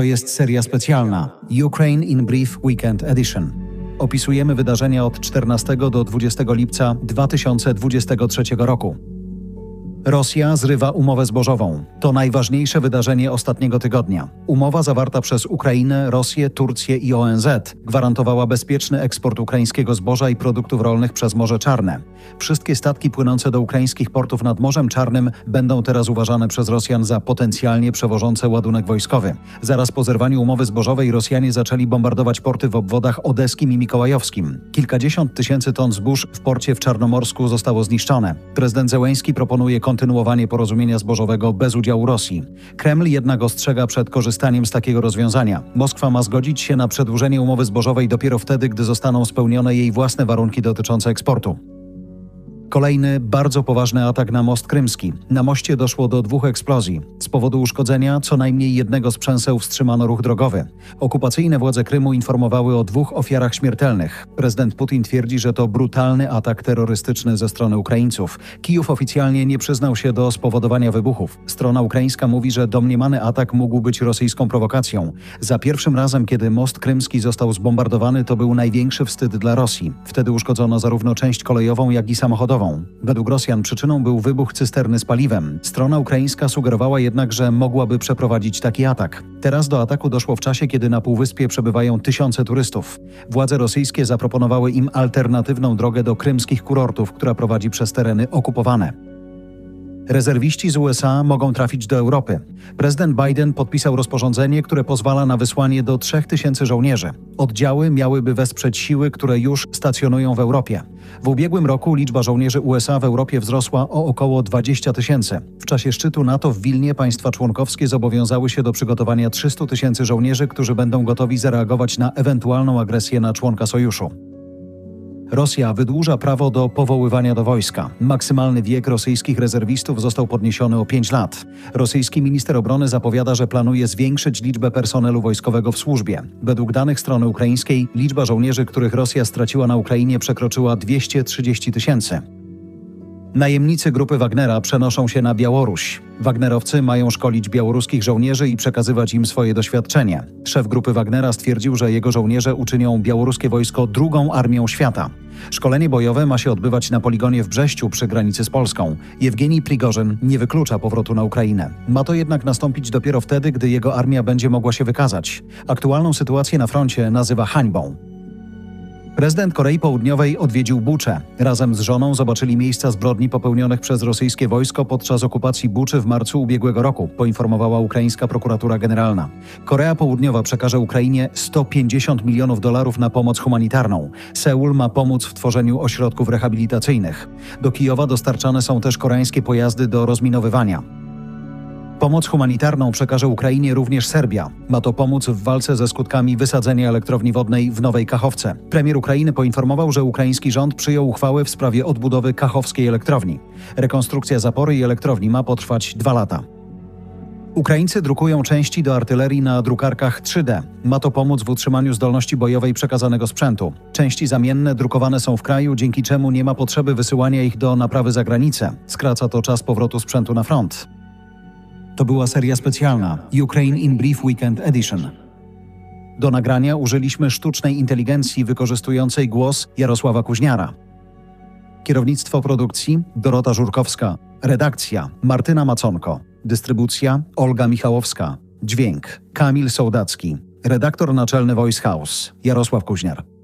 To jest seria specjalna Ukraine in Brief Weekend Edition. Opisujemy wydarzenia od 14 do 20 lipca 2023 roku. Rosja zrywa umowę zbożową. To najważniejsze wydarzenie ostatniego tygodnia. Umowa zawarta przez Ukrainę, Rosję, Turcję i ONZ gwarantowała bezpieczny eksport ukraińskiego zboża i produktów rolnych przez Morze Czarne. Wszystkie statki płynące do ukraińskich portów nad Morzem Czarnym będą teraz uważane przez Rosjan za potencjalnie przewożące ładunek wojskowy. Zaraz po zerwaniu umowy zbożowej Rosjanie zaczęli bombardować porty w obwodach odeskim i mikołajowskim. Kilkadziesiąt tysięcy ton zbóż w porcie w Czarnomorsku zostało zniszczone. Prezydent Zełenski proponuje kontynuowanie porozumienia zbożowego bez udziału Rosji. Kreml jednak ostrzega przed korzystaniem z takiego rozwiązania. Moskwa ma zgodzić się na przedłużenie umowy zbożowej dopiero wtedy, gdy zostaną spełnione jej własne warunki dotyczące eksportu. Kolejny bardzo poważny atak na most krymski. Na moście doszło do 2 eksplozji. Z powodu uszkodzenia co najmniej jednego z przęseł wstrzymano ruch drogowy. Okupacyjne władze Krymu informowały o 2 ofiarach śmiertelnych. Prezydent Putin twierdzi, że to brutalny atak terrorystyczny ze strony Ukraińców. Kijów oficjalnie nie przyznał się do spowodowania wybuchów. Strona ukraińska mówi, że domniemany atak mógł być rosyjską prowokacją. Za pierwszym razem, kiedy most krymski został zbombardowany, to był największy wstyd dla Rosji. Wtedy uszkodzono zarówno część kolejową, jak i samochodową. Według Rosjan przyczyną był wybuch cysterny z paliwem. Strona ukraińska sugerowała jednak, że mogłaby przeprowadzić taki atak. Teraz do ataku doszło w czasie, kiedy na półwyspie przebywają tysiące turystów. Władze rosyjskie zaproponowały im alternatywną drogę do krymskich kurortów, która prowadzi przez tereny okupowane. Rezerwiści z USA mogą trafić do Europy. Prezydent Biden podpisał rozporządzenie, które pozwala na wysłanie do 3000 żołnierzy. Oddziały miałyby wesprzeć siły, które już stacjonują w Europie. W ubiegłym roku liczba żołnierzy USA w Europie wzrosła o około 20 000. W czasie szczytu NATO w Wilnie państwa członkowskie zobowiązały się do przygotowania 300 000 żołnierzy, którzy będą gotowi zareagować na ewentualną agresję na członka sojuszu. Rosja wydłuża prawo do powoływania do wojska. Maksymalny wiek rosyjskich rezerwistów został podniesiony o 5 lat. Rosyjski minister obrony zapowiada, że planuje zwiększyć liczbę personelu wojskowego w służbie. Według danych strony ukraińskiej liczba żołnierzy, których Rosja straciła na Ukrainie, przekroczyła 230 000. Najemnicy Grupy Wagnera przenoszą się na Białoruś. Wagnerowcy mają szkolić białoruskich żołnierzy i przekazywać im swoje doświadczenie. Szef Grupy Wagnera stwierdził, że jego żołnierze uczynią białoruskie wojsko drugą armią świata. Szkolenie bojowe ma się odbywać na poligonie w Brześciu przy granicy z Polską. Jewgienij Prigożyn nie wyklucza powrotu na Ukrainę. Ma to jednak nastąpić dopiero wtedy, gdy jego armia będzie mogła się wykazać. Aktualną sytuację na froncie nazywa hańbą. Prezydent Korei Południowej odwiedził Buczę. Razem z żoną zobaczyli miejsca zbrodni popełnionych przez rosyjskie wojsko podczas okupacji Buczy w marcu ubiegłego roku, poinformowała ukraińska prokuratura generalna. Korea Południowa przekaże Ukrainie $150 milionów na pomoc humanitarną. Seul ma pomóc w tworzeniu ośrodków rehabilitacyjnych. Do Kijowa dostarczane są też koreańskie pojazdy do rozminowywania. Pomoc humanitarną przekaże Ukrainie również Serbia. Ma to pomóc w walce ze skutkami wysadzenia elektrowni wodnej w Nowej Kachowce. Premier Ukrainy poinformował, że ukraiński rząd przyjął uchwałę w sprawie odbudowy kachowskiej elektrowni. Rekonstrukcja zapory i elektrowni ma potrwać 2 lata. Ukraińcy drukują części do artylerii na drukarkach 3D. Ma to pomóc w utrzymaniu zdolności bojowej przekazanego sprzętu. Części zamienne drukowane są w kraju, dzięki czemu nie ma potrzeby wysyłania ich do naprawy za granicę. Skraca to czas powrotu sprzętu na front. To była seria specjalna Ukraine in Brief Weekend Edition. Do nagrania użyliśmy sztucznej inteligencji wykorzystującej głos Jarosława Kuźniara. Kierownictwo produkcji Dorota Żurkowska. Redakcja Martyna Maconko. Dystrybucja Olga Michałowska. Dźwięk Kamil Sołdacki. Redaktor naczelny Voice House Jarosław Kuźniar.